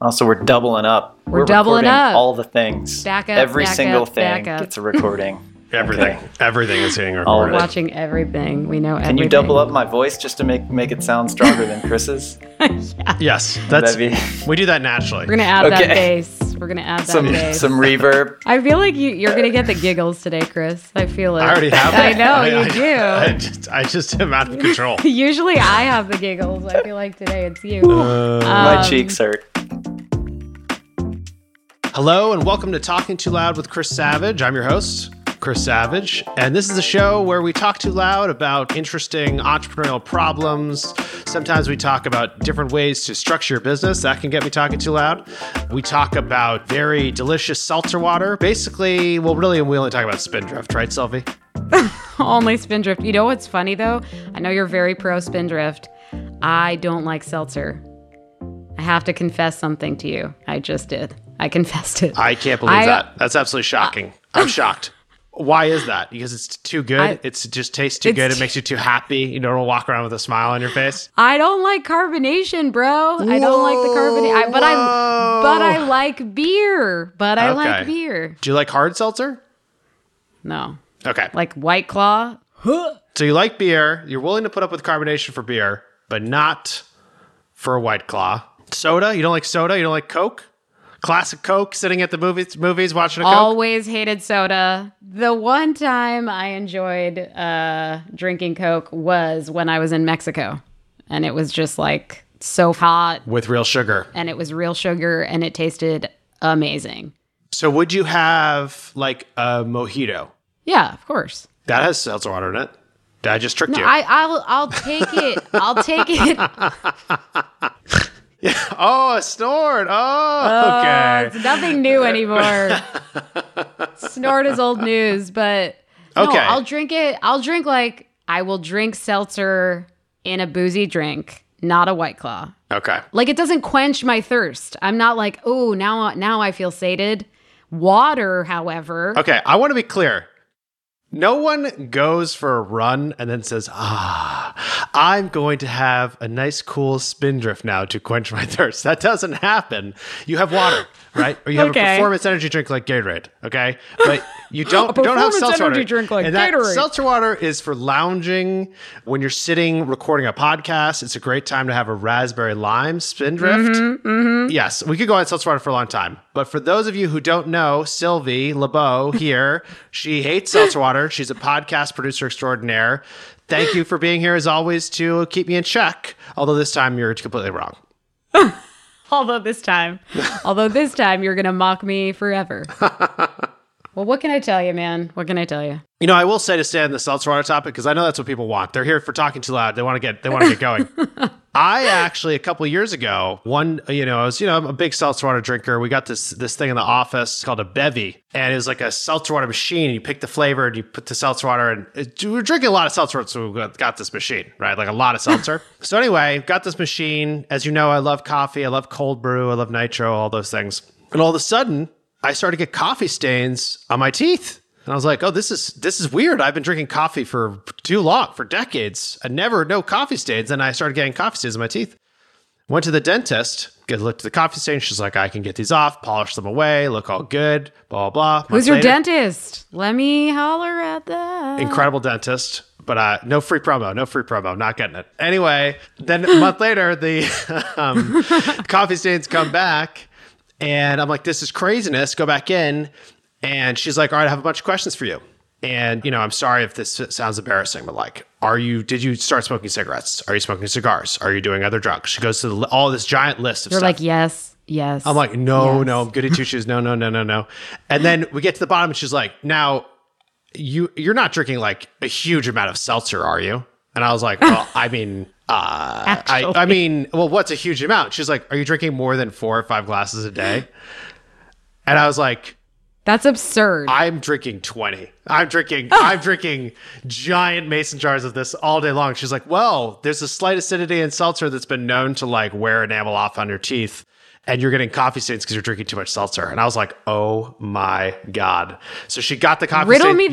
Also, we're doubling up. We're doubling up. All the things. Back up. Every single thing gets a recording. Everything. Okay. Everything is being recorded. We're watching everything. We know everything. Can you double up my voice just to make it sound stronger than Chris's? Yeah. Yes. We do that naturally. We're going to add that bass. We're going to add that bass. Some reverb. I feel like you're going to get the giggles today, Chris. I feel it. I already have it. I know, you do. I just am out of control. Usually I have the giggles. I feel like today it's you. My cheeks hurt. Hello, and welcome to Talking Too Loud with Chris Savage. I'm your host, Chris Savage, and this is a show where we talk too loud about interesting entrepreneurial problems. Sometimes we talk about different ways to structure your business. That can get me talking too loud. We talk about very delicious seltzer water. Basically, we only talk about Spindrift, right, Sylvie? Only Spindrift. You know what's funny, though? I know you're very pro Spindrift. I don't like seltzer. I have to confess something to you. I just did. I confessed it. I can't believe that. That's absolutely shocking. I'm shocked. Why is that? Because it's too good? It just tastes too good? It makes you too happy? You don't walk around with a smile on your face? I don't like carbonation, bro. I don't like the carbonation. But I like beer. Do you like hard seltzer? No. Okay. Like White Claw? So you like beer. You're willing to put up with carbonation for beer, but not for a White Claw. Soda? You don't like soda? You don't like Coke? Classic Coke, sitting at the movies watching a Coke? Always hated soda. The one time I enjoyed drinking Coke was when I was in Mexico. And it was just like so hot. With real sugar. And it was real sugar and it tasted amazing. So would you have like a mojito? Yeah, of course. That has seltzer water in it. I just tricked you. I'll take it. I'll take it. Yeah. Oh, I snored. Oh, okay. It's nothing new anymore. Snort is old news, but no, okay. I'll drink it. I will drink seltzer in a boozy drink, not a White Claw. Okay. Like it doesn't quench my thirst. I'm not like, oh, now I feel sated. Water, however. Okay. I want to be clear. No one goes for a run and then says, I'm going to have a nice, cool Spindrift now to quench my thirst. That doesn't happen. You have water, right? Or you have a performance energy drink like Gatorade, okay? But you don't have seltzer water. Drink like Gatorade. Seltzer water is for lounging. When you're sitting recording a podcast, it's a great time to have a raspberry lime Spindrift. Mm-hmm, mm-hmm. Yes, we could go on seltzer water for a long time. But for those of you who don't know, Sylvie LeBeau here, she hates seltzer water. She's a podcast producer extraordinaire. Thank you for being here, as always, to keep me in check. Although this time you're completely wrong. Although this time you're going to mock me forever. Well, what can I tell you, man? What can I tell you? You know, I will say to stay on the seltzer water topic, because I know that's what people want. They're here for talking too loud. They want to get going. I actually, a couple of years ago, I'm a big seltzer water drinker. We got this thing in the office called a bevy, and it was like a seltzer water machine. You pick the flavor and you put the seltzer water in. We were drinking a lot of seltzer, so we got this machine, right? Like a lot of seltzer. So anyway, got this machine. As you know, I love coffee. I love cold brew. I love nitro, all those things. And all of a sudden, I started to get coffee stains on my teeth. And I was like, oh, this is weird. I've been drinking coffee for too long, for decades. I never know coffee stains. And I started getting coffee stains on my teeth. Went to the dentist, looked at the coffee stains. She's like, I can get these off, polish them away, look all good, blah, blah, blah. Who's your dentist? Let me holler at that. Incredible dentist. But no free promo, not getting it. Anyway, then a month later, the coffee stains come back. And I'm like, this is craziness. Go back in. And she's like, all right, I have a bunch of questions for you. And, I'm sorry if this sounds embarrassing, but like, did you start smoking cigarettes? Are you smoking cigars? Are you doing other drugs? She goes to all this giant list of stuff. They're like, yes. I'm like, no, I'm goody two shoes. No. And then we get to the bottom and she's like, now you're not drinking like a huge amount of seltzer, are you? And I was like, well, I mean, what's a huge amount? She's like, are you drinking more than 4 or 5 glasses a day? And I was like, that's absurd. I'm drinking 20. I'm drinking giant mason jars of this all day long. She's like, well, there's a slight acidity in seltzer that's been known to like wear enamel off on your teeth. And you're getting coffee stains because you're drinking too much seltzer. And I was like, oh my God. So she got the coffee stains. Riddle me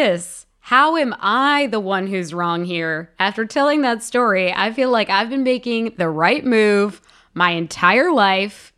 this. How am I the one who's wrong here? After telling that story, I feel like I've been making the right move my entire life.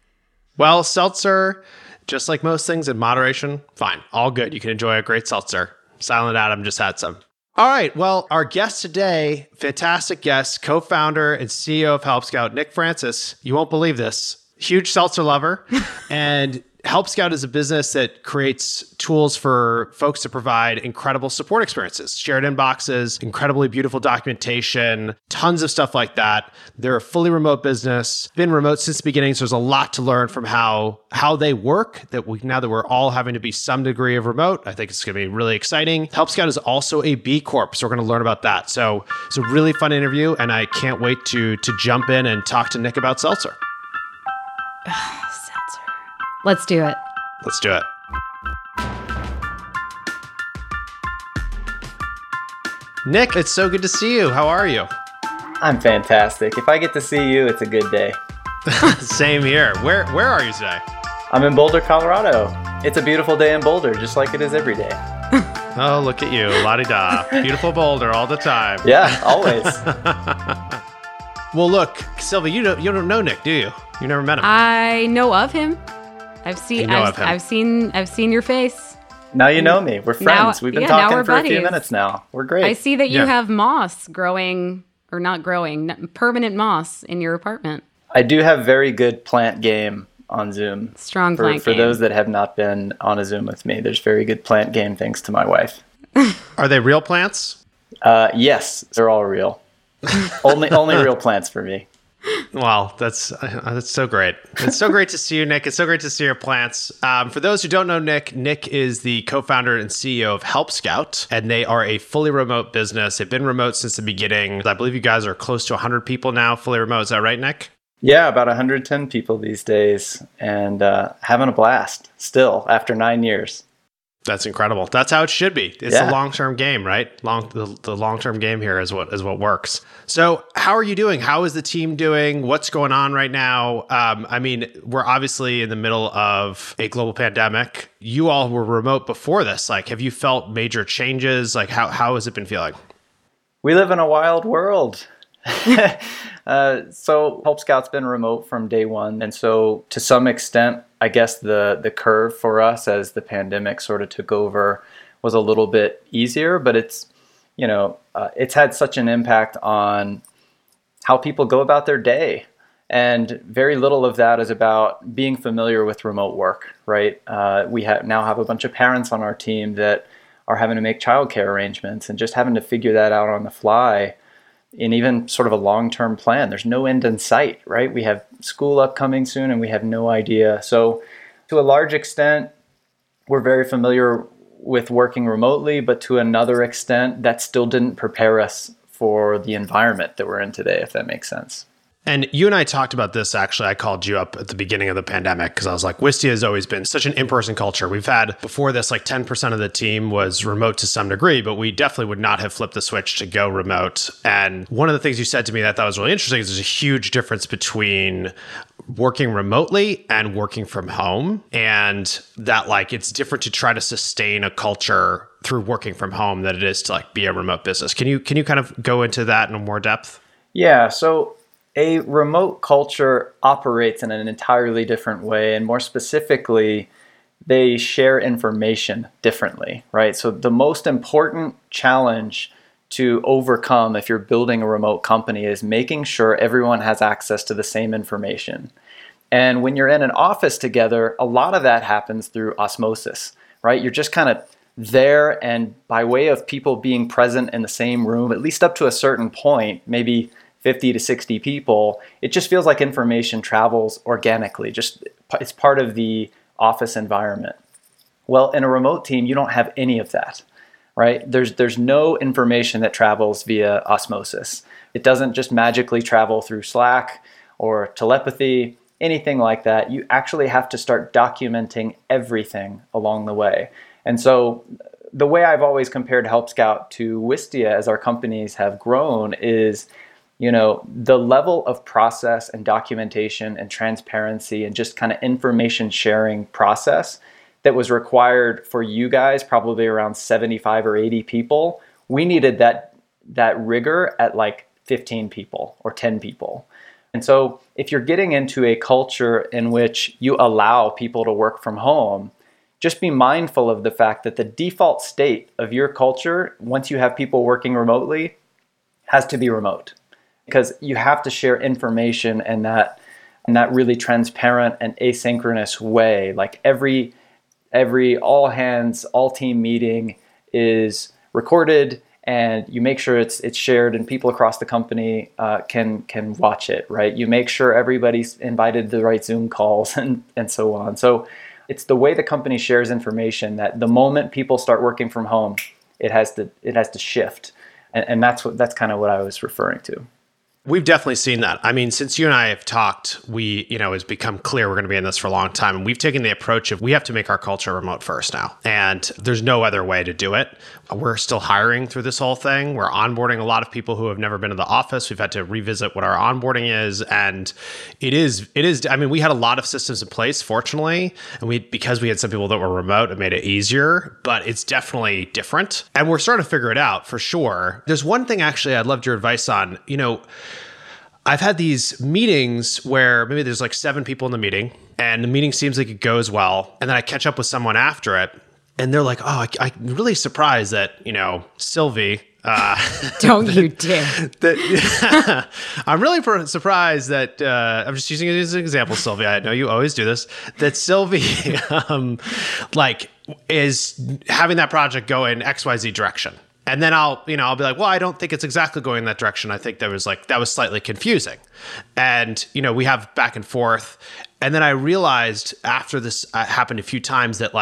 Well, seltzer, just like most things in moderation, fine, all good. You can enjoy a great seltzer. Silent Adam just had some. All right. Well, our guest today, fantastic guest, co-founder and CEO of Help Scout, Nick Francis. You won't believe this. Huge seltzer lover. And Help Scout is a business that creates tools for folks to provide incredible support experiences, shared inboxes, incredibly beautiful documentation, tons of stuff like that. They're a fully remote business, been remote since the beginning. So there's a lot to learn from how they work that we, now that we're all having to be some degree of remote, I think it's going to be really exciting. Help Scout is also a B Corp. So we're going to learn about that. So it's a really fun interview and I can't wait to jump in and talk to Nick about seltzer. Let's do it. Let's do it. Nick, it's so good to see you. How are you? I'm fantastic. If I get to see you, it's a good day. Same here. Where are you today? I'm in Boulder, Colorado. It's a beautiful day in Boulder, just like it is every day. Oh, look at you. La-di-da. Beautiful Boulder all the time. Yeah, always. Well, look, Sylvia, you don't know Nick, do you? You never met him. I know of him. I've seen your face. Now you know me. We're friends. Now, we've been talking for buddies. A few minutes now. We're great. I see that you have moss growing, or not growing, permanent moss in your apartment. I do have very good plant game on Zoom. Strong plant game. For those that have not been on a Zoom with me, there's very good plant game thanks to my wife. Are they real plants? Yes, they're all real. only real plants for me. Wow, that's so great. It's so great to see you, Nick. It's so great to see your plants. For those who don't know Nick, Nick is the co-founder and CEO of Help Scout, and they are a fully remote business. They've been remote since the beginning. I believe you guys are close to 100 people now, fully remote. Is that right, Nick? Yeah, about 110 people these days, and having a blast still after 9 years. That's incredible. That's how it should be. It's a long-term game, right? The long-term game here is what works. So how are you doing? How is the team doing? What's going on right now? I mean, we're obviously in the middle of a global pandemic. You all were remote before this. Like, have you felt major changes? Like, how has it been feeling? We live in a wild world. So Help Scout's been remote from day one. And so to some extent, I guess the curve for us as the pandemic sort of took over was a little bit easier, but it's had such an impact on how people go about their day. And very little of that is about being familiar with remote work, right? We now have a bunch of parents on our team that are having to make childcare arrangements and just having to figure that out on the fly. In even sort of a long-term plan, there's no end in sight, right? We have school upcoming soon and we have no idea. So to a large extent, we're very familiar with working remotely, but to another extent, that still didn't prepare us for the environment that we're in today, if that makes sense. And you and I talked about this, actually. I called you up at the beginning of the pandemic because I was like, Wistia has always been such an in-person culture. We've had, before this, like 10% of the team was remote to some degree, but we definitely would not have flipped the switch to go remote. And one of the things you said to me that I thought was really interesting is there's a huge difference between working remotely and working from home. And that, like, it's different to try to sustain a culture through working from home than it is to, like, be a remote business. Can you kind of go into that in more depth? Yeah, so a remote culture operates in an entirely different way, and more specifically, they share information differently, right? So the most important challenge to overcome if you're building a remote company is making sure everyone has access to the same information. And when you're in an office together, a lot of that happens through osmosis, right? You're just kind of there, and by way of people being present in the same room, at least up to a certain point, maybe 50 to 60 people, it just feels like information travels organically. Just it's part of the office environment. Well, in a remote team, you don't have any of that, right? There's no information that travels via osmosis. It doesn't just magically travel through Slack or telepathy, anything like that. You actually have to start documenting everything along the way. And so the way I've always compared Help Scout to Wistia as our companies have grown is, you know, the level of process and documentation and transparency and just kind of information sharing process that was required for you guys, probably around 75 or 80 people. We needed that rigor at like 15 people or 10 people, And so if you're getting into a culture in which you allow people to work from home, just be mindful of the fact that the default state of your culture, once you have people working remotely, has to be remote, because you have to share information in that really transparent and asynchronous way. Like every all hands, all team meeting is recorded, and you make sure it's shared, and people across the company can watch it, right? You make sure everybody's invited to the right Zoom calls and so on. So it's the way the company shares information that the moment people start working from home, it has to shift, and that's kind of what I was referring to. We've definitely seen that. I mean, since you and I have talked, it's become clear we're going to be in this for a long time. And we've taken the approach of we have to make our culture remote first now. And there's no other way to do it. We're still hiring through this whole thing. We're onboarding a lot of people who have never been to the office. We've had to revisit what our onboarding is. And it is. I mean, we had a lot of systems in place, fortunately. And because we had some people that were remote, it made it easier. But it's definitely different. And we're starting to figure it out for sure. There's one thing, actually, I'd love your advice on. I've had these meetings where maybe there's like 7 people in the meeting and the meeting seems like it goes well. And then I catch up with someone after it and they're like, oh, I'm really surprised that, Sylvie. I'm really surprised that I'm just using it as an example, Sylvie. I know you always do this, that Sylvie is having that project go in XYZ direction. And then I'll be like, well, I don't think it's exactly going in that direction. I think that was slightly confusing. And, we have back and forth. And then I realized after this happened a few times that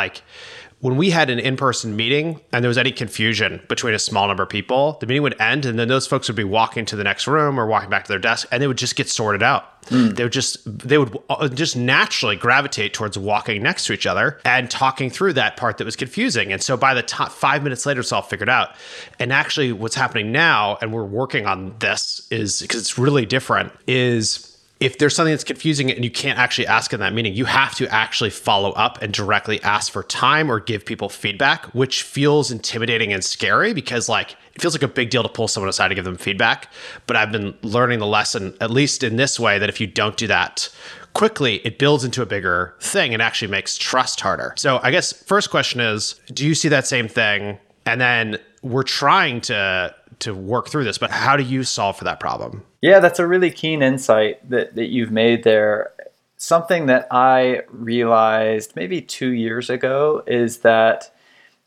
when we had an in-person meeting and there was any confusion between a small number of people, the meeting would end and then those folks would be walking to the next room or walking back to their desk and they would just get sorted out. Mm. They would just naturally gravitate towards walking next to each other and talking through that part that was confusing. And so by the time 5 minutes later, it's all figured out. And actually what's happening now, and we're working on this is because it's really different, is if there's something that's confusing and you can't actually ask in that meeting, you have to actually follow up and directly ask for time or give people feedback, which feels intimidating and scary because it feels like a big deal to pull someone aside to give them feedback. But I've been learning the lesson, at least in this way, that if you don't do that quickly, it builds into a bigger thing and actually makes trust harder. So I guess first question is, do you see that same thing? And then we're trying to work through this, but how do you solve for that problem? Yeah, that's a really keen insight that you've made there. Something that I realized maybe 2 years ago is that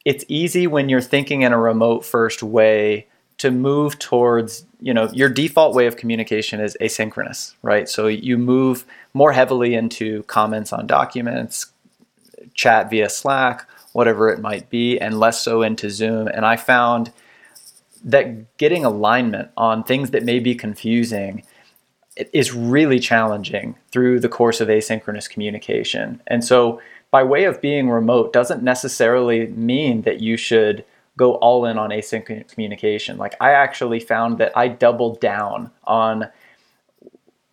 it's easy when you're thinking in a remote first way to move towards, your default way of communication is asynchronous, right? So you move more heavily into comments on documents, chat via Slack, whatever it might be, and less so into Zoom. And I found that getting alignment on things that may be confusing is really challenging through the course of asynchronous communication. And so by way of being remote doesn't necessarily mean that you should go all in on asynchronous communication. I actually found that I doubled down on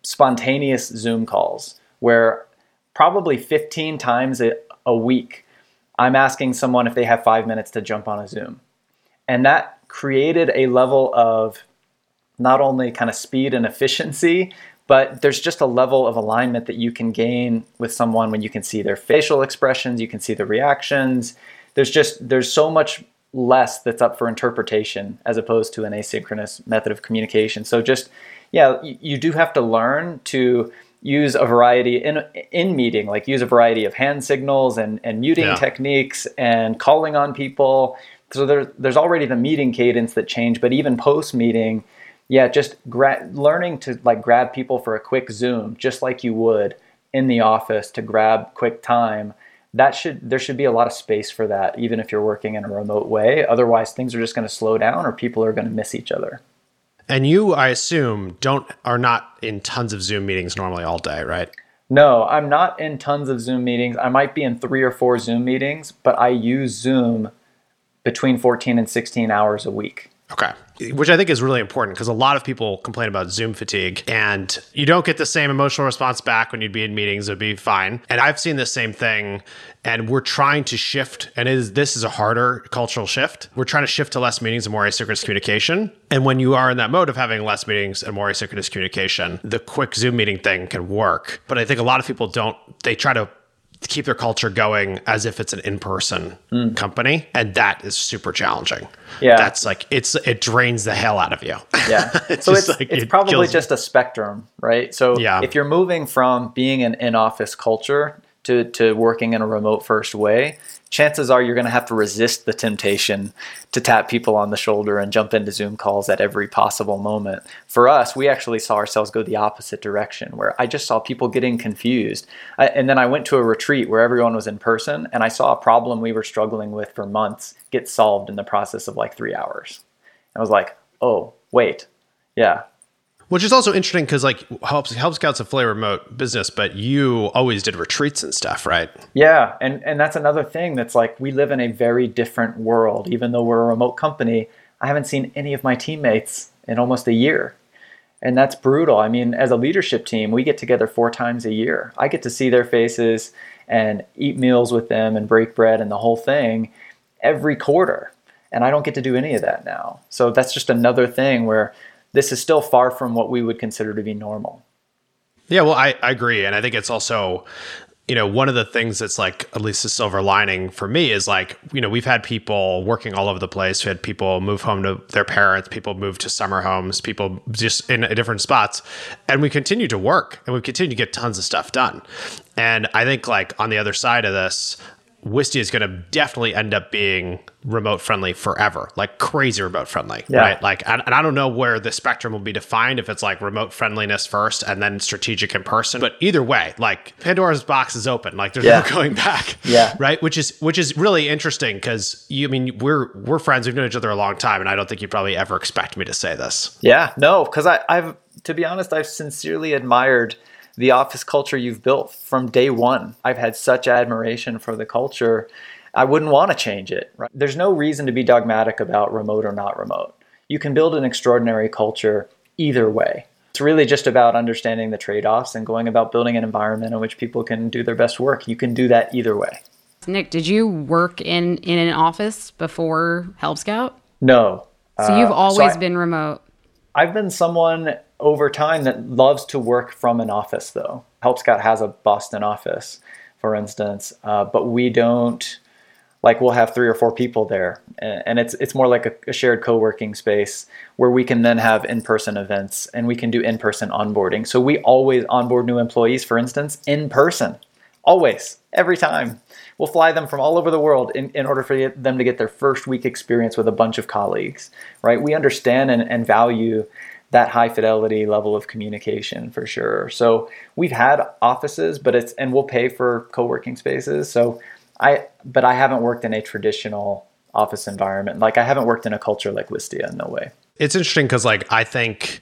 spontaneous Zoom calls where probably 15 times a week, I'm asking someone if they have 5 minutes to jump on a Zoom. And that created a level of not only kind of speed and efficiency, but there's just a level of alignment that you can gain with someone when you can see their facial expressions, you can see the reactions. There's so much less that's up for interpretation as opposed to an asynchronous method of communication. So you do have to learn to use a variety in meeting, use a variety of hand signals and muting techniques and calling on people. So there's already the meeting cadence that changed, but even post-meeting, learning to grab people for a quick Zoom, just like you would in the office to grab quick time. There should be a lot of space for that, even if you're working in a remote way. Otherwise, things are just going to slow down or people are going to miss each other. And you, I assume, are not in tons of Zoom meetings normally all day, right? No, I'm not in tons of Zoom meetings. I might be in 3 or 4 Zoom meetings, but I use Zoom between 14 and 16 hours a week. Okay. which I think is really important because a lot of people complain about Zoom fatigue and you don't get the same emotional response back when you'd be in meetings. It'd be fine. And I've seen the same thing. And we're trying to shift, and this is a harder cultural shift. We're trying to shift to less meetings and more asynchronous communication. And when you are in that mode of having less meetings and more asynchronous communication, the quick Zoom meeting thing can work. But I think a lot of people don't, they try to keep their culture going as if it's an in-person company. And that is super challenging. Yeah. That's like, it drains the hell out of you. Yeah. it's probably just a spectrum, right? So if you're moving from being an in-office culture to working in a remote first way, chances are you're going to have to resist the temptation to tap people on the shoulder and jump into Zoom calls at every possible moment. For us, we actually saw ourselves go the opposite direction, where I just saw people getting confused. And then I went to a retreat where everyone was in person, and I saw a problem we were struggling with for months get solved in the process of like 3 hours. And I was like, oh, wait, yeah. Which is also interesting because like Help Scout's a fully remote business, but you always did retreats and stuff, right? Yeah. And that's another thing that's like, we live in a very different world. Even though we're a remote company, I haven't seen any of my teammates in almost a year. And that's brutal. I mean, as a leadership team, we get together 4 times a year. I get to see their faces and eat meals with them and break bread and the whole thing every quarter. And I don't get to do any of that now. So that's just another thing where this is still far from what we would consider to be normal. Yeah, well, I agree. And I think it's also, you know, one of the things that's like, at least the silver lining for me is like, you know, we've had people working all over the place. We had people move home to their parents, people move to summer homes, people just in different spots. And we continue to work and we continue to get tons of stuff done. And I think like on the other side of this, Wistia is going to definitely end up being remote friendly forever, like crazy remote friendly, right? Like, and I don't know where the spectrum will be defined, if it's like remote friendliness first and then strategic in person, but either way, like Pandora's box is open, like there's no going back. Yeah. Right. Which is really interesting because we're friends. We've known each other a long time. And I don't think you probably ever expect me to say this. Yeah, no. Cause I've, to be honest, I've sincerely admired the office culture you've built from day one. I've had such admiration for the culture. I wouldn't want to change it. Right? There's no reason to be dogmatic about remote or not remote. You can build an extraordinary culture either way. It's really just about understanding the trade-offs and going about building an environment in which people can do their best work. You can do that either way. Nick, did you work in an office before Help Scout? No. So you've always been remote. I've been someone over time that loves to work from an office, though. Help Scout has a Boston office, for instance, but we don't, like we'll have 3 or 4 people there. And it's more like a shared co-working space where we can then have in-person events and we can do in-person onboarding. So we always onboard new employees, for instance, in person, always, every time. We'll fly them from all over the world in order for them to get their first week experience with a bunch of colleagues, right? We understand and value that high fidelity level of communication for sure. So we've had offices, and we'll pay for co-working spaces. But I haven't worked in a traditional office environment. Like I haven't worked in a culture like Wistia, no way. It's interesting because like, I think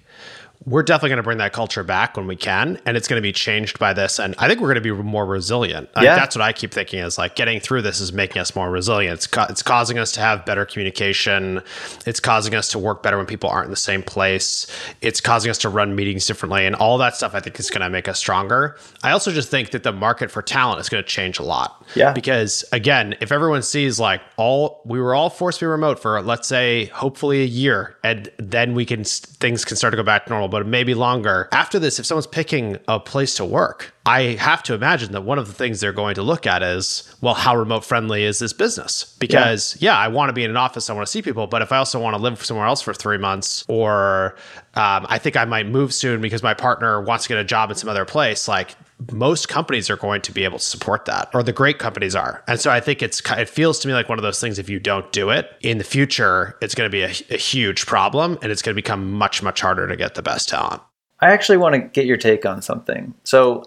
we're definitely going to bring that culture back when we can, and it's going to be changed by this. And I think we're going to be more resilient. Yeah. That's what I keep thinking is like getting through this is making us more resilient. It's causing us to have better communication. It's causing us to work better when people aren't in the same place. It's causing us to run meetings differently, and all that stuff I think is going to make us stronger. I also just think that the market for talent is going to change a lot. Yeah. Because again, if everyone sees like we were all forced to be remote for, let's say, hopefully a year, and then things can start to go back to normal. But maybe longer. After this, if someone's picking a place to work, I have to imagine that one of the things they're going to look at is, well, how remote friendly is this business? Because I want to be in an office. I want to see people. But if I also want to live somewhere else for 3 months, or I think I might move soon because my partner wants to get a job in some other place, like most companies are going to be able to support that, or the great companies are. And so I think it feels to me like one of those things, if you don't do it in the future, it's going to be a huge problem, and it's going to become much, much harder to get the best talent. I actually want to get your take on something. So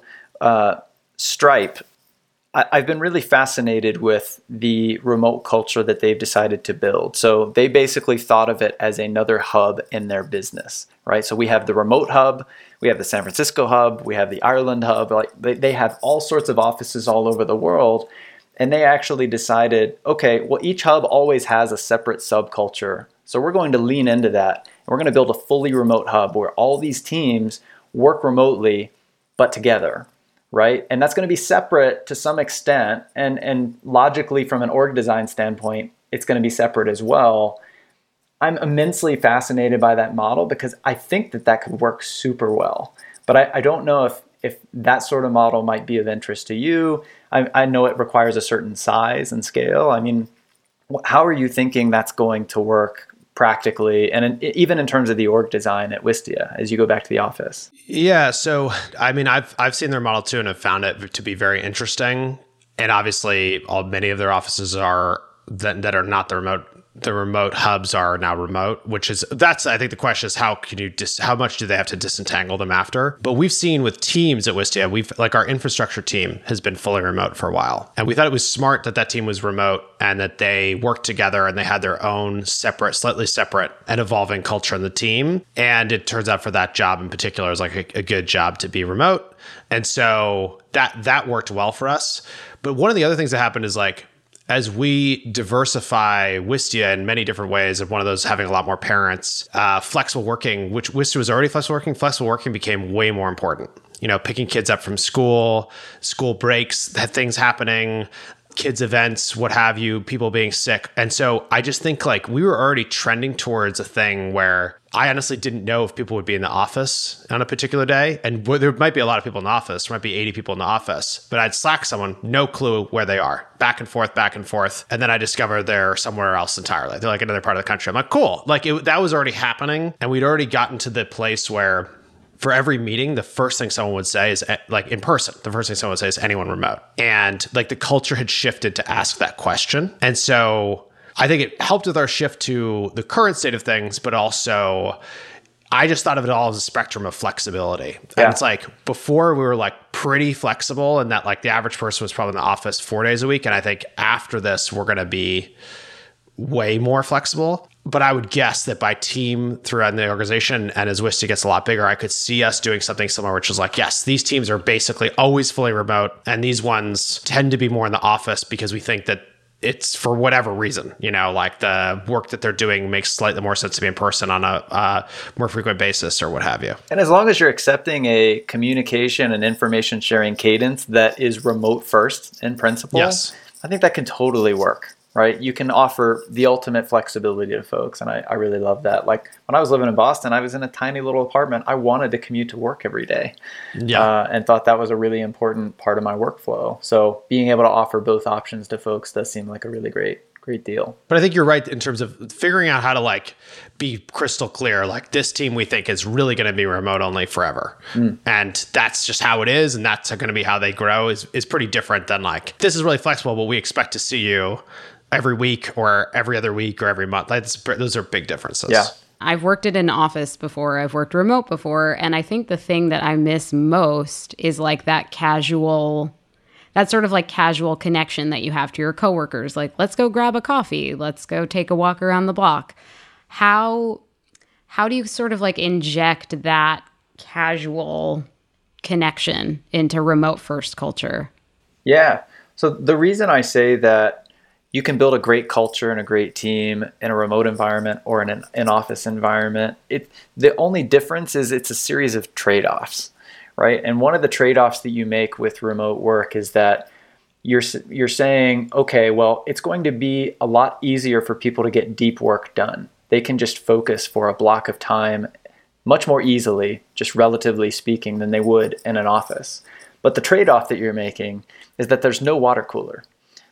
Stripe, I've been really fascinated with the remote culture that they've decided to build. So they basically thought of it as another hub in their business, right? So we have the remote hub, we have the San Francisco hub, we have the Ireland hub. Like they have all sorts of offices all over the world. And they actually decided, okay, well, each hub always has a separate subculture So we're going to lean into that. And we're going to build a fully remote hub where all these teams work remotely, but together, right? And that's going to be separate to some extent. And logically, from an org design standpoint, it's going to be separate as well. I'm immensely fascinated by that model because I think that that could work super well. But I don't know if that sort of model might be of interest to you. I know it requires a certain size and scale. I mean, how are you thinking that's going to work practically, and even in terms of the org design at Wistia as you go back to the office? Yeah, so I mean, I've seen their model too, and I've found it to be very interesting. And obviously, many of their offices are that are not the remote. The remote hubs are now remote, I think the question is how much do they have to disentangle them after? But we've seen with teams at Wistia, our infrastructure team has been fully remote for a while. And we thought it was smart that team was remote and that they worked together and they had their own slightly separate and evolving culture in the team. And it turns out for that job in particular is a good job to be remote. And so that worked well for us. But one of the other things that happened is as we diversify Wistia in many different ways, and one of those having a lot more parents, flexible working, which Wistia was already flexible working became way more important. You know, picking kids up from school breaks, things happening, kids events, what have you, people being sick. And so I just think we were already trending towards a thing where I honestly didn't know if people would be in the office on a particular day. And there might be a lot of people in the office. There might be 80 people in the office. But I'd Slack someone, no clue where they are. Back and forth. And then I discover they're somewhere else entirely. They're another part of the country. I'm cool. That was already happening. And we'd already gotten to the place where for every meeting, the first thing someone would say is in person, the first thing someone would say is anyone remote. And the culture had shifted to ask that question. And so I think it helped with our shift to the current state of things, but also I just thought of it all as a spectrum of flexibility. Yeah. And it's before we were pretty flexible and that the average person was probably in the office 4 days a week. And I think after this, we're going to be way more flexible. But I would guess that by team throughout the organization and as Wistia gets a lot bigger, I could see us doing something similar, which is yes, these teams are basically always fully remote. And these ones tend to be more in the office because we think that it's for whatever reason, the work that they're doing makes slightly more sense to be in person on a more frequent basis or what have you. And as long as you're accepting a communication and information sharing cadence that is remote first in principle, yes. I think that can totally work. Right? You can offer the ultimate flexibility to folks. And I really love that. When I was living in Boston, I was in a tiny little apartment. I wanted to commute to work every day and thought that was a really important part of my workflow. So being able to offer both options to folks does seem like a really great deal. But I think you're right in terms of figuring out how to be crystal clear. This team we think is really going to be remote only forever. Mm. And that's just how it is. And that's going to be how they grow is pretty different than this is really flexible, but we expect to see you every week or every other week or every month. Those are big differences. Yeah. I've worked at an office before. I've worked remote before. And I think the thing that I miss most is that sort of casual connection that you have to your coworkers. Let's go grab a coffee. Let's go take a walk around the block. How do you sort of inject that casual connection into remote first culture? Yeah. So the reason I say that you can build a great culture and a great team in a remote environment or in an office environment. The only difference is it's a series of trade-offs, right? And one of the trade-offs that you make with remote work is that you're saying, okay, well, it's going to be a lot easier for people to get deep work done. They can just focus for a block of time much more easily, just relatively speaking, than they would in an office. But the trade-off that you're making is that there's no water cooler.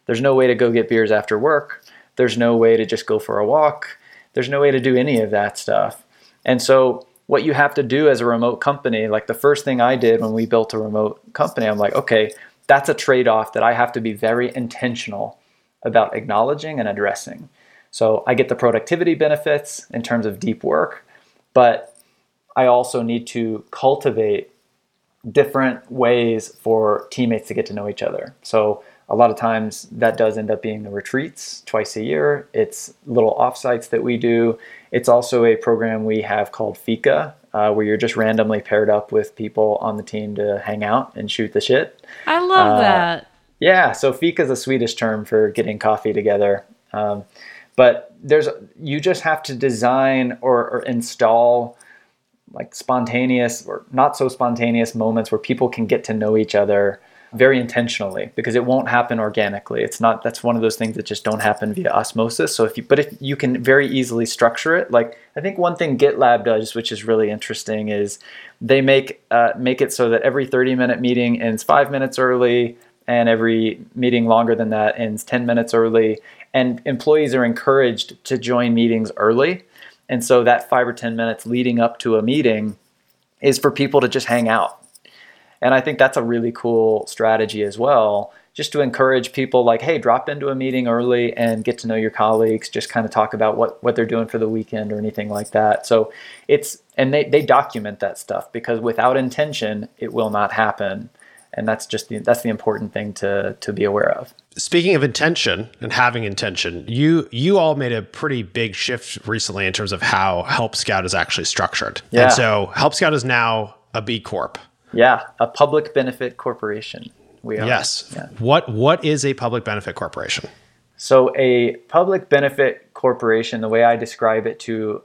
There's no way to go get beers after work. There's no way to just go for a walk. There's no way to do any of that stuff. And so what you have to do as a remote company, the first thing I did when we built a remote company, I'm okay, that's a trade-off that I have to be very intentional about acknowledging and addressing. So I get the productivity benefits in terms of deep work, but I also need to cultivate different ways for teammates to get to know each other. So a lot of times that does end up being the retreats twice a year. It's little offsites that we do. It's also a program we have called Fika, where you're just randomly paired up with people on the team to hang out and shoot the shit. I love that. Yeah, so Fika is a Swedish term for getting coffee together. But there's, you just have to design or install like spontaneous or not so spontaneous moments where people can get to know each other very intentionally, because it won't happen organically. It's not, that's one of those things that just don't happen via osmosis. So if you can very easily structure it, like I think one thing GitLab does, which is really interesting, is they make it so that every 30-minute meeting ends 5 minutes early, and every meeting longer than that ends 10 minutes early. And employees are encouraged to join meetings early. And so that 5 or 10 minutes leading up to a meeting is for people to just hang out. And I think that's a really cool strategy as well, just to encourage people like, hey, drop into a meeting early and get to know your colleagues, just kind of talk about what they're doing for the weekend or anything like that. So it's, and they document that stuff, because without intention, it will not happen. And that's just the important thing to be aware of. Speaking of intention and having intention, you all made a pretty big shift recently in terms of how Help Scout is actually structured. Yeah. And so Help Scout is now a B Corp. Yeah, a public benefit corporation. We are. Yes. Yeah. What is a public benefit corporation? So a public benefit corporation, the way I describe it to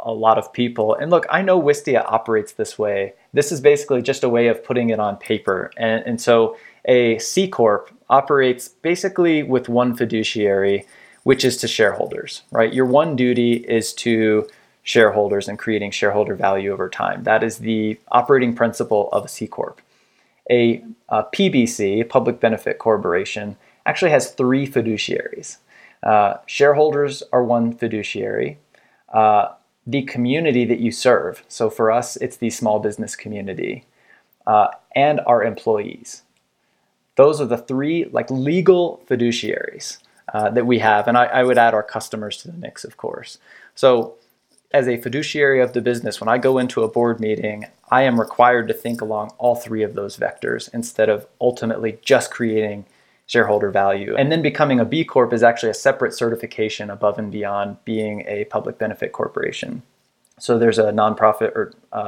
a lot of people, and look, I know Wistia operates this way. This is basically just a way of putting it on paper. And so a C Corp operates basically with one fiduciary, which is to shareholders, right? Your one duty is to shareholders and creating shareholder value over time. That is the operating principle of a C Corp. A PBC, public benefit corporation, actually has three fiduciaries. Shareholders are one fiduciary. The community that you serve, so for us, it's the small business community, and our employees. Those are the three like legal fiduciaries that we have. And I would add our customers to the mix, of course. So as a fiduciary of the business, when I go into a board meeting, I am required to think along all three of those vectors instead of ultimately just creating shareholder value. And then becoming a B Corp is actually a separate certification above and beyond being a public benefit corporation. So there's a nonprofit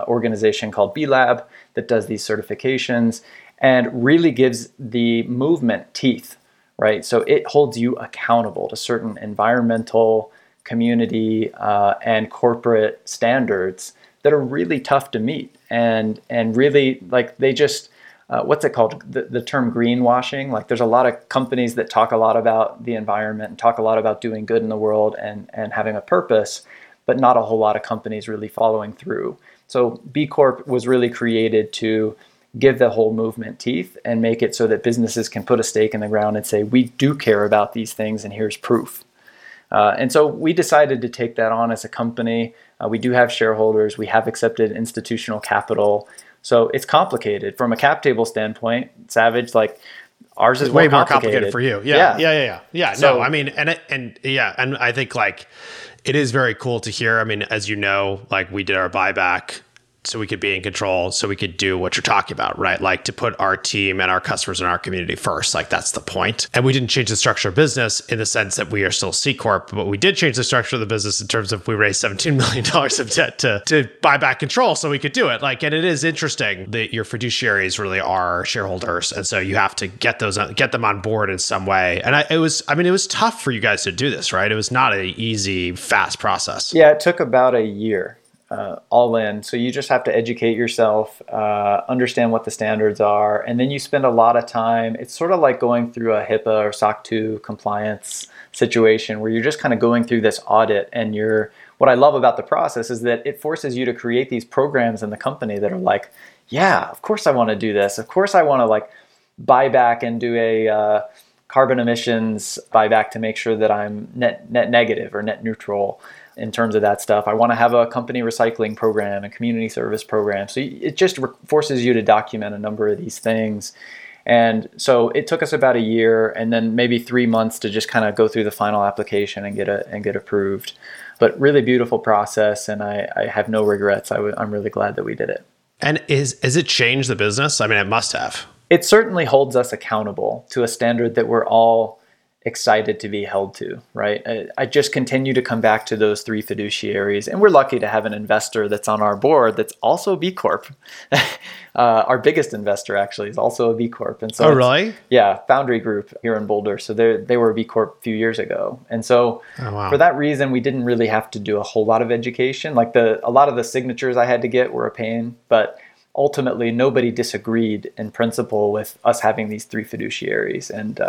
organization called B Lab that does these certifications and really gives the movement teeth, right? So it holds you accountable to certain environmental, community, and corporate standards that are really tough to meet. And really, like, they just... what's it called? The term greenwashing. Like, there's a lot of companies that talk a lot about the environment and talk a lot about doing good in the world and having a purpose, but not a whole lot of companies really following through. So B Corp was really created to give the whole movement teeth and make it so that businesses can put a stake in the ground and say, we do care about these things and here's proof. And so we decided to take that on as a company. We do have shareholders. We have accepted institutional capital. So it's complicated from a cap table standpoint. Savage, like ours is way more complicated for you. Yeah. So, no, I mean, and I think like it is very cool to hear. I mean, as you know, like we did our buyback so we could be in control, so we could do what you're talking about, right? Like to put our team and our customers and our community first, like that's the point. And we didn't change the structure of business in the sense that we are still C Corp, but we did change the structure of the business in terms of we raised $17 million of debt to buy back control so we could do it. Like, and it is interesting that your fiduciaries really are shareholders. And so you have to get them on board in some way. And it was tough for you guys to do this, right? It was not an easy, fast process. Yeah, it took about a year. All in. So you just have to educate yourself, understand what the standards are, and then you spend a lot of time. It's sort of like going through a HIPAA or SOC 2 compliance situation where you're just kind of going through this audit. And what I love about the process is that it forces you to create these programs in the company that are like, yeah, of course I want to do this. Of course I want to like buy back and do a carbon emissions buyback to make sure that I'm net negative or net neutral in terms of that stuff. I want to have a company recycling program and community service program. So it just forces you to document a number of these things. And so it took us about a year and then maybe 3 months to just kind of go through the final application and get approved. But really beautiful process. And I have no regrets. I'm really glad that we did it. And has it changed the business? I mean, it must have. It certainly holds us accountable to a standard that we're all excited to be held to, right? I just continue to come back to those three fiduciaries, and we're lucky to have an investor that's on our board that's also B Corp. Our biggest investor actually is also a B Corp. And so yeah, Foundry Group here in Boulder. So they were a B Corp a few years ago. And so for that reason, we didn't really have to do a whole lot of education. Like a lot of the signatures I had to get were a pain, but ultimately nobody disagreed in principle with us having these three fiduciaries. And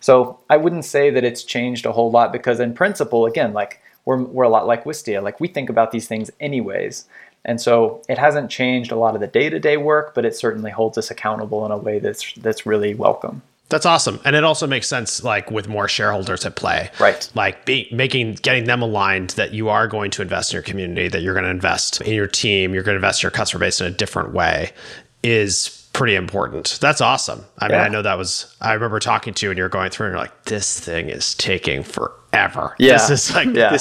so I wouldn't say that it's changed a whole lot, because in principle, again, like we're a lot like Wistia, like we think about these things anyways. And so it hasn't changed a lot of the day-to-day work, but it certainly holds us accountable in a way that's really welcome. That's awesome. And it also makes sense, like with more shareholders at play, right? Like getting them aligned that you are going to invest in your community, that you're going to invest in your team, you're going to invest in your customer base in a different way is pretty important. That's awesome. I mean, I know I remember talking to you and you're going through and you're like, this thing is taking forever. Yeah. This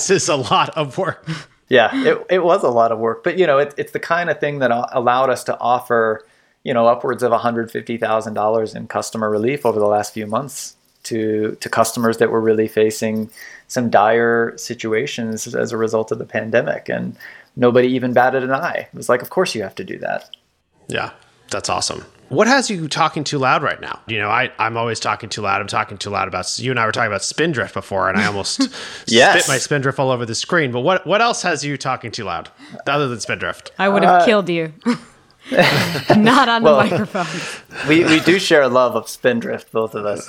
is a lot of work. Yeah, it was a lot of work, but it's the kind of thing that allowed us to offer, upwards of $150,000 in customer relief over the last few months to customers that were really facing some dire situations as a result of the pandemic. And nobody even batted an eye. It was like, of course you have to do that. Yeah, that's awesome. What has you talking too loud right now? I'm always talking too loud. I'm talking too loud about, you and I were talking about Spindrift before, and I almost spit my Spindrift all over the screen. But what else has you talking too loud other than Spindrift? I would have killed you. Not on the microphone. We do share a love of Spindrift, both of us.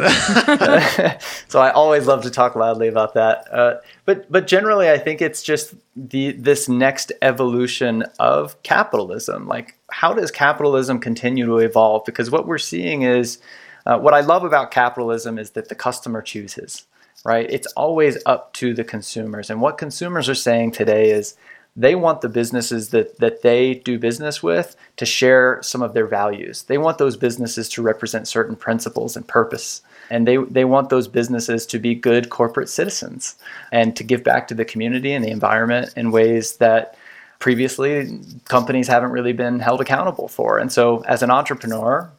So I always love to talk loudly about that. But generally, I think it's just this next evolution of capitalism. Like, how does capitalism continue to evolve? Because what we're seeing is, what I love about capitalism is that the customer chooses, right? It's always up to the consumers. And what consumers are saying today is, they want the businesses that they do business with to share some of their values. They want those businesses to represent certain principles and purpose. And they want those businesses to be good corporate citizens and to give back to the community and the environment in ways that previously companies haven't really been held accountable for. And so as an entrepreneur,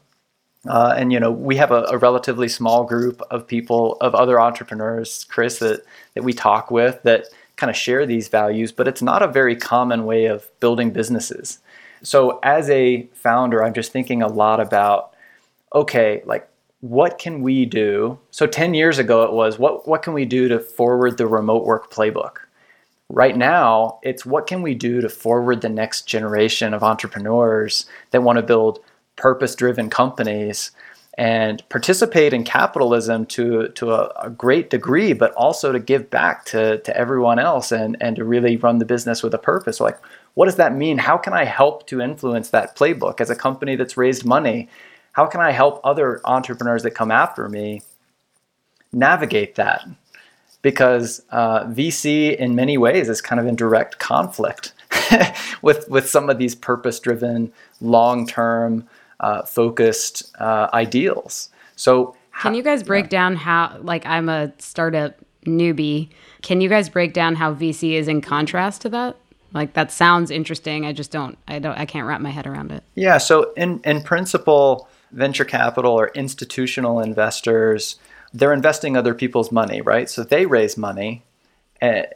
we have a relatively small group of people, of other entrepreneurs, Chris, that we talk with that kind of share these values, but it's not a very common way of building businesses. So as a founder, I'm just thinking a lot about, okay, like what can we do? So 10 years ago it was, what can we do to forward the remote work playbook? Right now, it's what can we do to forward the next generation of entrepreneurs that want to build purpose-driven companies and participate in capitalism to a great degree, but also to give back to everyone else and to really run the business with a purpose. Like, what does that mean? How can I help to influence that playbook as a company that's raised money? How can I help other entrepreneurs that come after me navigate that? Because VC in many ways is kind of in direct conflict with some of these purpose-driven, long-term focused ideals. So can you guys break down how, like, I'm a startup newbie. Can you guys break down how VC is in contrast to that? Like, that sounds interesting. I can't wrap my head around it. Yeah. So in principle, venture capital or institutional investors, they're investing other people's money, right? So they raise money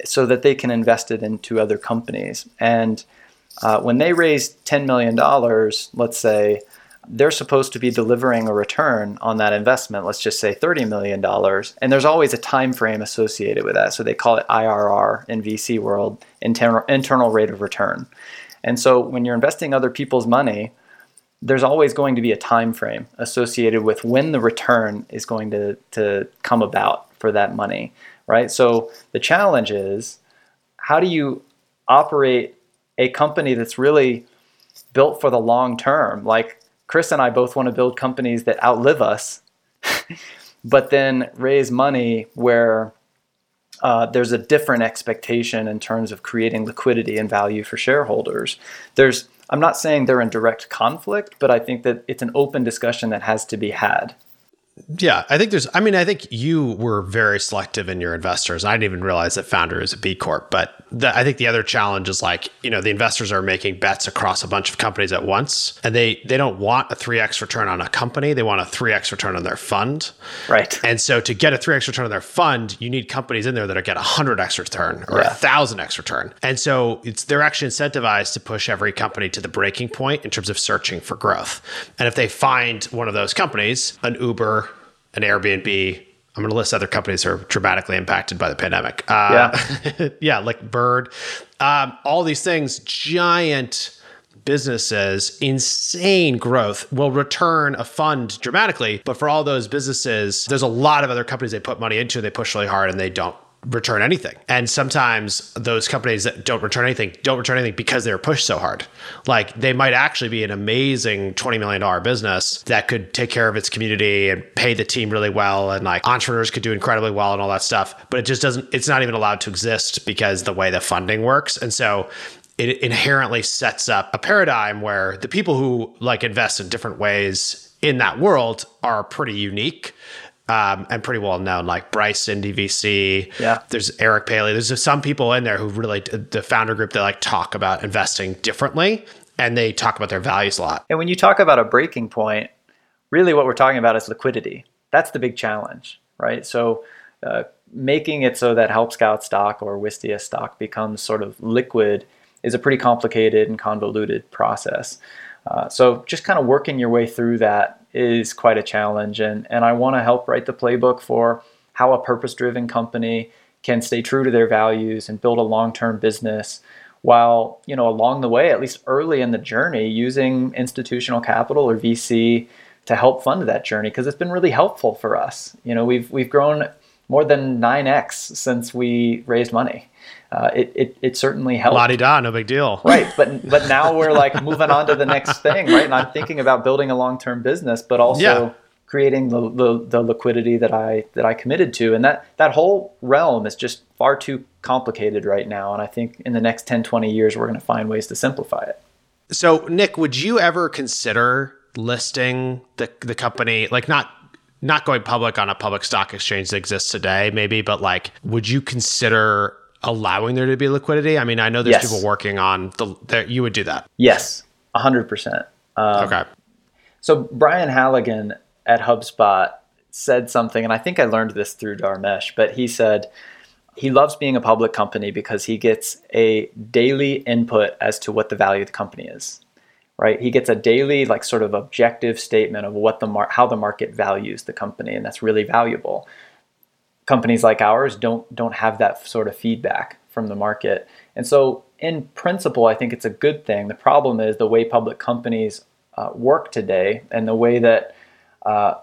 so that they can invest it into other companies. And when they raise $10 million, let's say, they're supposed to be delivering a return on that investment, let's just say $30 million. And there's always a time frame associated with that. So they call it IRR in VC world, internal rate of return. And so when you're investing other people's money, there's always going to be a time frame associated with when the return is going to come about for that money, right? So the challenge is, how do you operate a company that's really built for the long term? Like, Chris and I both want to build companies that outlive us, but then raise money where there's a different expectation in terms of creating liquidity and value for shareholders. I'm not saying they're in direct conflict, but I think that it's an open discussion that has to be had. Yeah, I think there's, I mean, I think you were very selective in your investors. I didn't even realize that Founder is a B Corp, but I think the other challenge is like, you know, the investors are making bets across a bunch of companies at once, and they don't want a 3x return on a company. They want a 3x return on their fund. Right. And so to get a 3x return on their fund, you need companies in there that are get 100x return or 1,000x return. And so they're actually incentivized to push every company to the breaking point in terms of searching for growth. And if they find one of those companies, an Uber, an Airbnb. I'm going to list other companies that are dramatically impacted by the pandemic. Like Bird. All these things, giant businesses, insane growth will return a fund dramatically. But for all those businesses, there's a lot of other companies they put money into, they push really hard, and they don't return anything. And sometimes those companies that don't return anything because they were pushed so hard. Like they might actually be an amazing $20 million business that could take care of its community and pay the team really well. And like entrepreneurs could do incredibly well and all that stuff, but it just doesn't, it's not even allowed to exist because the way the funding works. And so it inherently sets up a paradigm where the people who like invest in different ways in that world are pretty unique. And pretty well known, like Bryce in DVC. Yeah. There's Eric Paley. There's some people in there who really, the founder group, they like talk about investing differently and they talk about their values a lot. And when you talk about a breaking point, really what we're talking about is liquidity. That's the big challenge, right? So making it so that Help Scout stock or Wistia stock becomes sort of liquid is a pretty complicated and convoluted process. So just kind of working your way through that is quite a challenge. And I want to help write the playbook for how a purpose-driven company can stay true to their values and build a long-term business while, you know, along the way, at least early in the journey, using institutional capital or VC to help fund that journey, because it's been really helpful for us. You know, we've grown more than 9x since we raised money. It certainly helped. La-di-da, no big deal. Right. But now we're like moving on to the next thing, right? And I'm thinking about building a long-term business, but also creating the liquidity that I committed to. And that whole realm is just far too complicated right now. And I think in the next 10, 20 years, we're going to find ways to simplify it. So Nick, would you ever consider listing the company, like not going public on a public stock exchange that exists today, maybe, but like, would you consider allowing there to be liquidity? I mean, I know there's people working on that. You would do that? Yes, 100%. Okay. So Brian Halligan at HubSpot said something, and I think I learned this through Dharmesh, but he said he loves being a public company because he gets a daily input as to what the value of the company is. Right, he gets a daily, like, sort of objective statement of what how the market values the company, and that's really valuable. Companies like ours don't have that sort of feedback from the market, and so in principle, I think it's a good thing. The problem is the way public companies work today, and the way that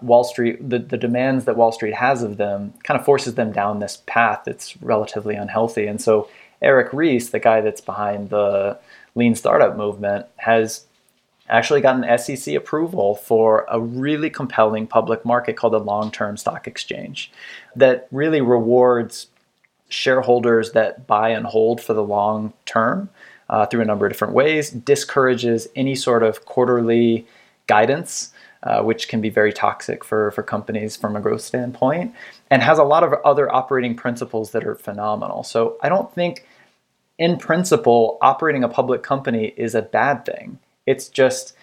Wall Street, the demands that Wall Street has of them, kind of forces them down this path that's relatively unhealthy. And so Eric Ries, the guy that's behind the Lean Startup movement, has actually got an SEC approval for a really compelling public market called the Long-Term Stock Exchange that really rewards shareholders that buy and hold for the long term through a number of different ways, discourages any sort of quarterly guidance, which can be very toxic for companies from a growth standpoint, and has a lot of other operating principles that are phenomenal. So I don't think, in principle, operating a public company is a bad thing. It's just,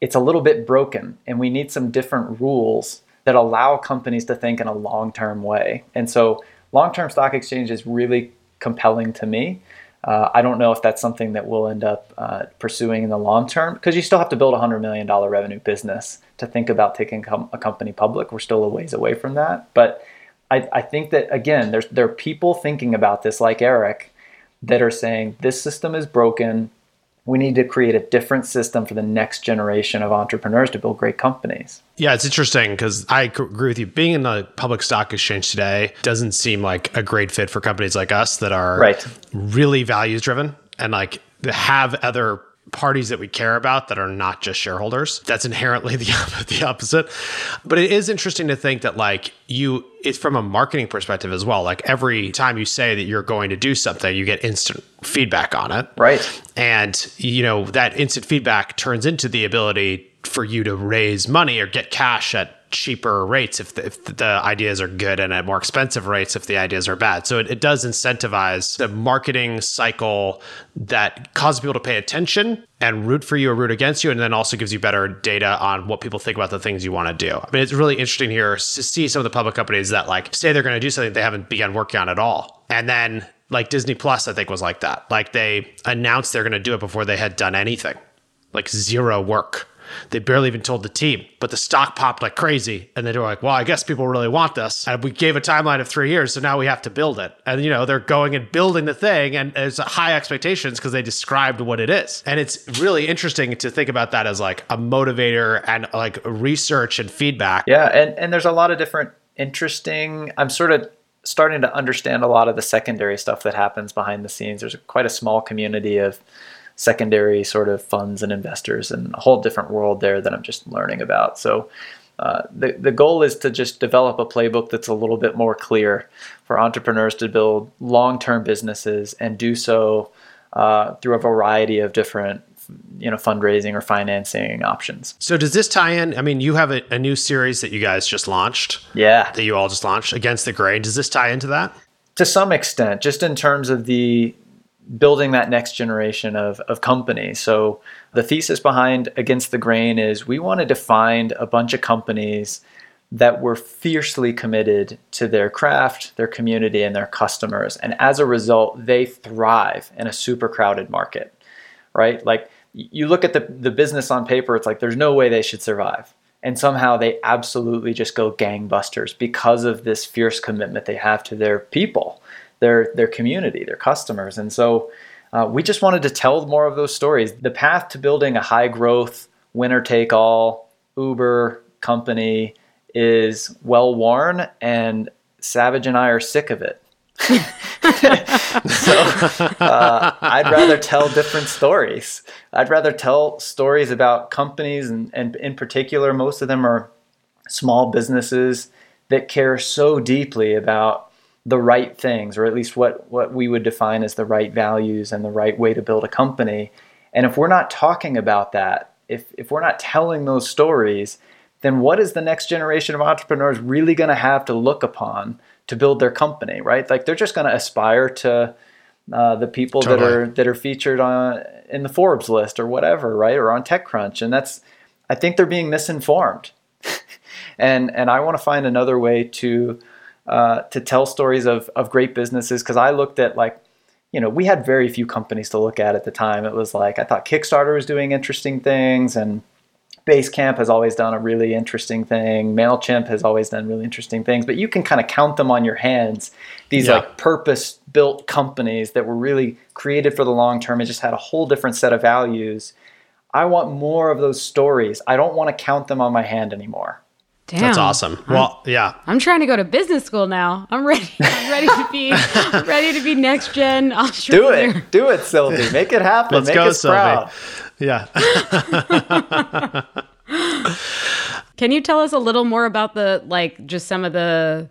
it's a little bit broken, and we need some different rules that allow companies to think in a long-term way. And so Long-Term Stock Exchange is really compelling to me. I don't know if that's something that we'll end up pursuing in the long term, because you still have to build a $100 million revenue business to think about taking a company public. We're still a ways away from that. But I think that, again, there are people thinking about this, like Eric, that are saying this system is broken. We need to create a different system for the next generation of entrepreneurs to build great companies. Yeah, it's interesting because I agree with you. Being in the public stock exchange today doesn't seem like a great fit for companies like us that are really values driven and like have other parties that we care about that are not just shareholders. That's inherently the opposite. But it is interesting to think that like it's from a marketing perspective as well. Like every time you say that you're going to do something, you get instant feedback on it. Right. And you know, that instant feedback turns into the ability for you to raise money or get cash at cheaper rates if the ideas are good, and at more expensive rates if the ideas are bad. So it does incentivize the marketing cycle that causes people to pay attention and root for you or root against you, and then also gives you better data on what people think about the things you want to do. I mean, it's really interesting here to see some of the public companies that like say they're going to do something they haven't begun working on at all. And then like Disney Plus, I think, was like that. Like they announced they're going to do it before they had done anything, like zero work. They barely even told the team, but the stock popped like crazy. And they were like, well, I guess people really want this. And we gave a timeline of 3 years, so now we have to build it. And, you know, they're going and building the thing, and there's high expectations because they described what it is. And it's really interesting to think about that as like a motivator and like research and feedback. Yeah. And there's a lot of different interesting, I'm sort of starting to understand a lot of the secondary stuff that happens behind the scenes. There's quite a small community of secondary sort of funds and investors, and a whole different world there that I'm just learning about. So the goal is to just develop a playbook that's a little bit more clear for entrepreneurs to build long-term businesses, and do so through a variety of different, you know, fundraising or financing options. So does this tie in? I mean, you have a new series that you guys just launched. Yeah. That you all just launched, Against the Grain. Does this tie into that? To some extent, just in terms of the building that next generation of companies. So the thesis behind Against the Grain is we wanted to find a bunch of companies that were fiercely committed to their craft, their community, and their customers. And as a result, they thrive in a super crowded market, right? Like you look at the business on paper, it's like there's no way they should survive. And somehow they absolutely just go gangbusters because of this fierce commitment they have to their people, their community, their customers. And so we just wanted to tell more of those stories. The path to building a high growth, winner take all, Uber company is well worn, and Savage and I are sick of it. So I'd rather tell different stories. I'd rather tell stories about companies, and in particular, most of them are small businesses that care so deeply about the right things, or at least what we would define as the right values and the right way to build a company. And if we're not talking about that, if we're not telling those stories, then what is the next generation of entrepreneurs really going to have to look upon to build their company, right? Like they're just going to aspire to the people totally that are featured on in the Forbes list or whatever, right? Or on TechCrunch. And that's, I think they're being misinformed. and I want to find another way to tell stories of great businesses. Cause I looked at, like, you know, we had very few companies to look at the time. It was like, I thought Kickstarter was doing interesting things, and Basecamp has always done a really interesting thing. MailChimp has always done really interesting things, but you can kind of count them on your hands. These like purpose built companies that were really created for the long term and just had a whole different set of values. I want more of those stories. I don't want to count them on my hand anymore. Damn. That's awesome. Well, yeah. I'm trying to go to business school now. I'm ready. I'm ready to be next gen entrepreneur. Do it, Sylvie. Make it happen. Let's go, Sylvie. Proud. Yeah. Can you tell us a little more about the, like, just some of the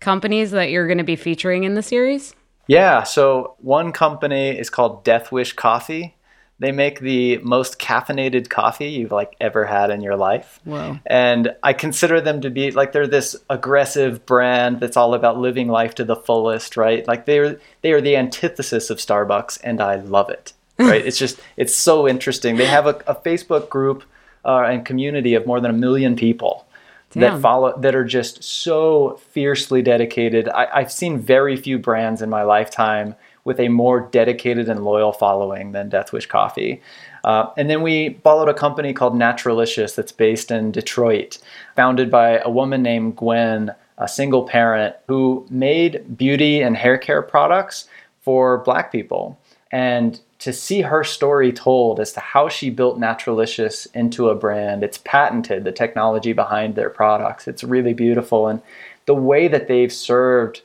companies that you're going to be featuring in the series? Yeah. So one company is called Death Wish Coffee. They make the most caffeinated coffee you've like ever had in your life. Wow. And I consider them to be like, they're this aggressive brand that's all about living life to the fullest, right? Like they are the antithesis of Starbucks, and I love it, right? It's so interesting. They have a Facebook group and community of more than 1 million people. Damn. that are just so fiercely dedicated. I've seen very few brands in my lifetime with a more dedicated and loyal following than Death Wish Coffee. And then we followed a company called Naturalicious that's based in Detroit, founded by a woman named Gwen, a single parent who made beauty and hair care products for Black people. And to see her story told as to how she built Naturalicious into a brand, it's patented, the technology behind their products. It's really beautiful. And the way that they've served,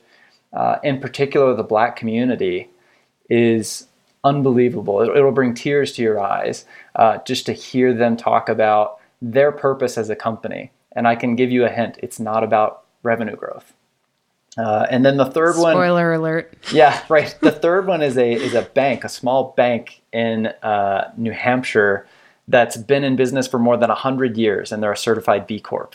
in particular, the Black community, is unbelievable. It'll bring tears to your eyes just to hear them talk about their purpose as a company. And I can give you a hint. It's not about revenue growth. And then the third one. Spoiler alert. Yeah, right. The third one is a bank, a small bank in New Hampshire that's been in business for more than 100 years, and they're a certified B Corp.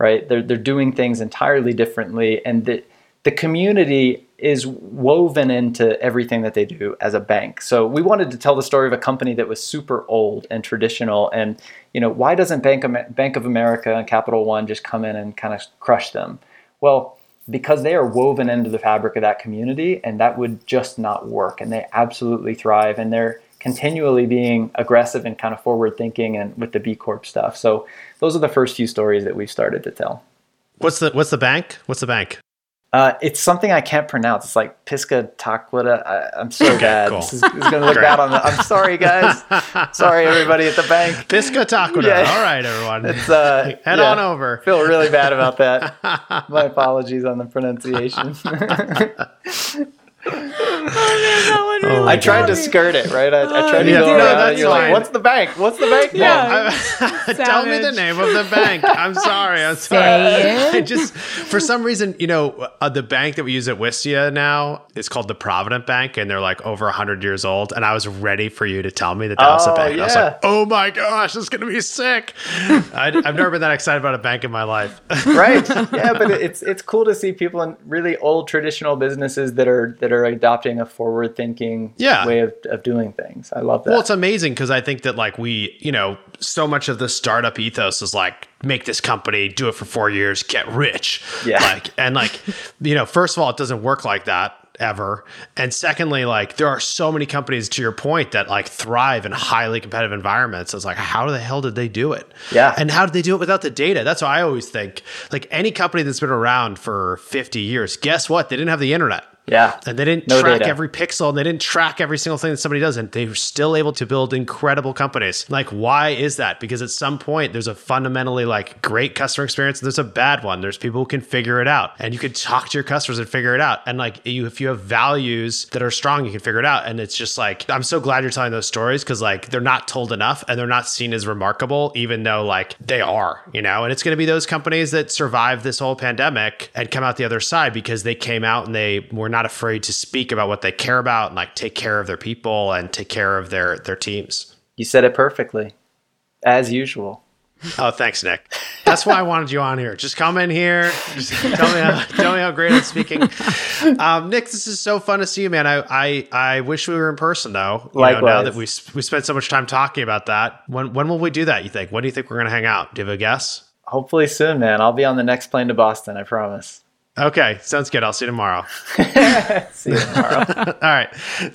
right? They're doing things entirely differently, and the community is woven into everything that they do as a bank. So we wanted to tell the story of a company that was super old and traditional, and you know, why doesn't Bank of America and Capital One just come in and kind of crush them? Well, because they are woven into the fabric of that community, and that would just not work, and they absolutely thrive, and they're continually being aggressive and kind of forward thinking and with the B Corp stuff. So those are the first few stories that we've started to tell. What's the bank? What's the bank? It's something I can't pronounce. It's like Piscataqua. I'm so bad. Cool. This is going to look bad on the. I'm sorry, guys. Sorry, everybody at the bank. Piscataqua. Yeah. All right, everyone. It's, head on over. Feel really bad about that. My apologies on the pronunciation. Oh, man, that one really tried to skirt it, right? I tried to go around. You're fine. Like, "What's the bank? What's the bank?" Yeah, tell me the name of the bank. I'm sorry. I'm sorry. I just, for some reason, the bank that we use at Wistia now is called the Provident Bank, and they're like over 100 years old. And I was ready for you to tell me that that was a bank. Yeah. I was like, "Oh my gosh, this is gonna be sick." I've never been that excited about a bank in my life. Right? Yeah, but it's cool to see people in really old traditional businesses that are adopting a forward-thinking way of doing things. I love that. Well, it's amazing because I think that so much of the startup ethos is like, make this company, do it for 4 years, get rich. Yeah. First of all, it doesn't work like that ever. And secondly, there are so many companies, to your point, that thrive in highly competitive environments. It's like, how the hell did they do it? Yeah. And how did they do it without the data? That's what I always think. Any company that's been around for 50 years, guess what? They didn't have the internet. Yeah. And they didn't track every pixel, and they didn't track every single thing that somebody does. And they were still able to build incredible companies. Why is that? Because at some point there's a fundamentally great customer experience, and there's a bad one. There's people who can figure it out, and you can talk to your customers and figure it out. And if you have values that are strong, you can figure it out. And it's just I'm so glad you're telling those stories, because they're not told enough, and they're not seen as remarkable, even though they are, and it's going to be those companies that survive this whole pandemic and come out the other side because they came out and they were not afraid to speak about what they care about and take care of their people and take care of their teams. You said it perfectly, as usual. Oh, thanks, Nick. That's why I wanted you on here. Just come in here. Just tell me how great I'm speaking. Nick, this is so fun to see you, man. I wish we were in person, though. Likewise. Now that we spent so much time talking about that, when will we do that, you think? When do you think we're going to hang out? Do you have a guess? Hopefully soon, man. I'll be on the next plane to Boston, I promise. Okay, sounds good. I'll see you tomorrow. See you tomorrow. All right.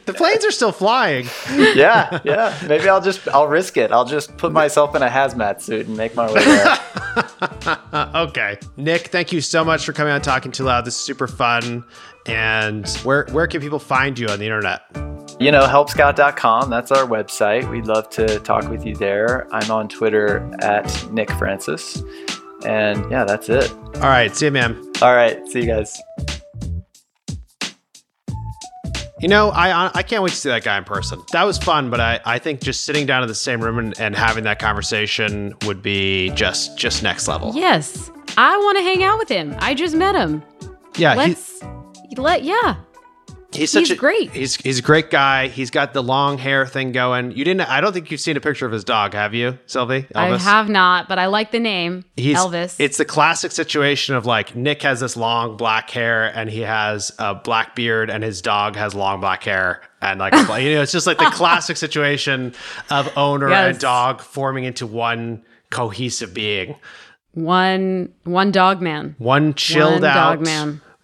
The planes are still flying. Yeah. Maybe I'll risk it. I'll just put myself in a hazmat suit and make my way there. Okay. Nick, thank you so much for coming on Talking Too Loud. This is super fun. And where can people find you on the internet? Helpscout.com. That's our website. We'd love to talk with you there. I'm on Twitter at Nick Francis. And yeah, that's it. All right. See you, man. All right. See you guys. I can't wait to see that guy in person. That was fun, but I think just sitting down in the same room and having that conversation would be just next level. Yes. I want to hang out with him. I just met him. Yeah. He's great. He's a great guy. He's got the long hair thing going. I don't think you've seen a picture of his dog, have you, Sylvie? Elvis? I have not, but I like the name. Elvis. It's the classic situation of Nick has this long black hair, and he has a black beard, and his dog has long black hair. And it's just the classic situation of owner and dog forming into one cohesive being. One dog man. One chilled out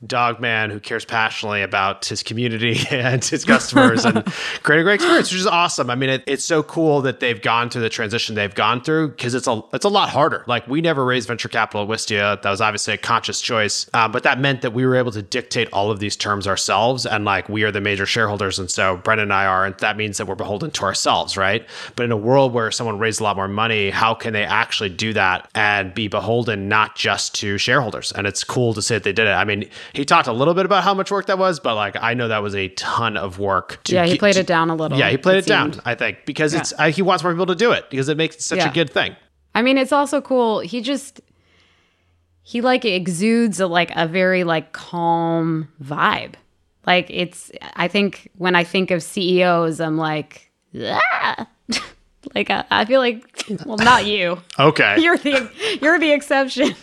dog man. Who cares passionately about his community and his customers and create a great experience, which is awesome. I mean, it's so cool that they've gone through the transition they've gone through, because it's a lot harder. We never raised venture capital at Wistia. That was obviously a conscious choice, but that meant that we were able to dictate all of these terms ourselves, and we are the major shareholders, and so Brendan and I are, and that means that we're beholden to ourselves, right? But in a world where someone raised a lot more money, how can they actually do that and be beholden not just to shareholders? And it's cool to say that they did it. I mean, he talked a little bit about how much work that was, but I know that was a ton of work. He played it down a little. Yeah, he played it down, I think, because he wants more people to do it because it makes it such a good thing. I mean, it's also cool. He exudes a very calm vibe. I think when I think of CEOs, I'm like, ah! I feel not you. Okay. You're the exception.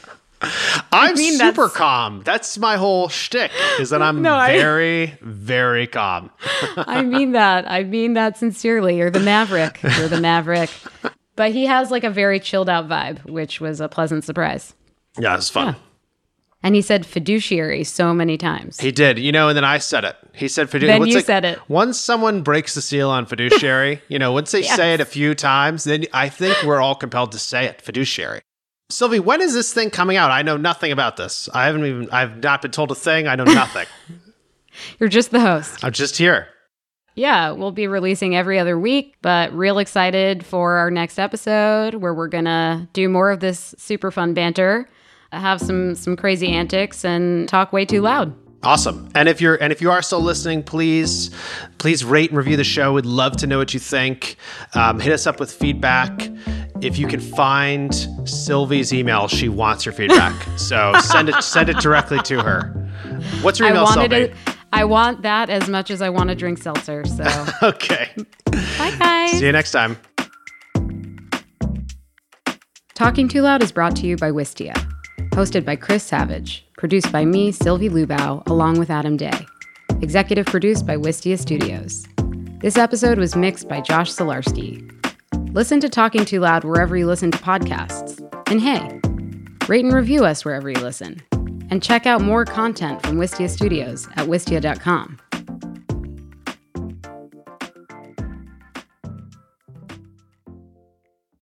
I'm super calm. That's my whole shtick, is that I'm very, very calm. I mean that sincerely. You're the maverick. You're the maverick. But he has like a very chilled out vibe, which was a pleasant surprise. Yeah, it was fun. Yeah. And he said fiduciary so many times. He did, you know, and then I said it. He said fiduciary. Then you said it. Once someone breaks the seal on fiduciary, you know, once they say it a few times, then I think we're all compelled to say it, fiduciary. Sylvie, when is this thing coming out? I know nothing about this. I've not been told a thing. I know nothing. You're just the host. I'm just here. Yeah, we'll be releasing every other week, but real excited for our next episode where we're going to do more of this super fun banter. Have some crazy antics and talk way too loud. Awesome. And if you are still listening, please rate and review the show. We'd love to know what you think. Hit us up with feedback. If you can find Sylvie's email, she wants your feedback. So send it directly to her. What's your email, Sylvie? I want that as much as I want to drink seltzer. So okay. Bye guys. See you next time. Talking Too Loud is brought to you by Wistia. Hosted by Chris Savage. Produced by me, Sylvie Lubau, along with Adam Day. Executive produced by Wistia Studios. This episode was mixed by Josh Solarski. Listen to Talking Too Loud wherever you listen to podcasts. And hey, rate and review us wherever you listen. And check out more content from Wistia Studios at wistia.com.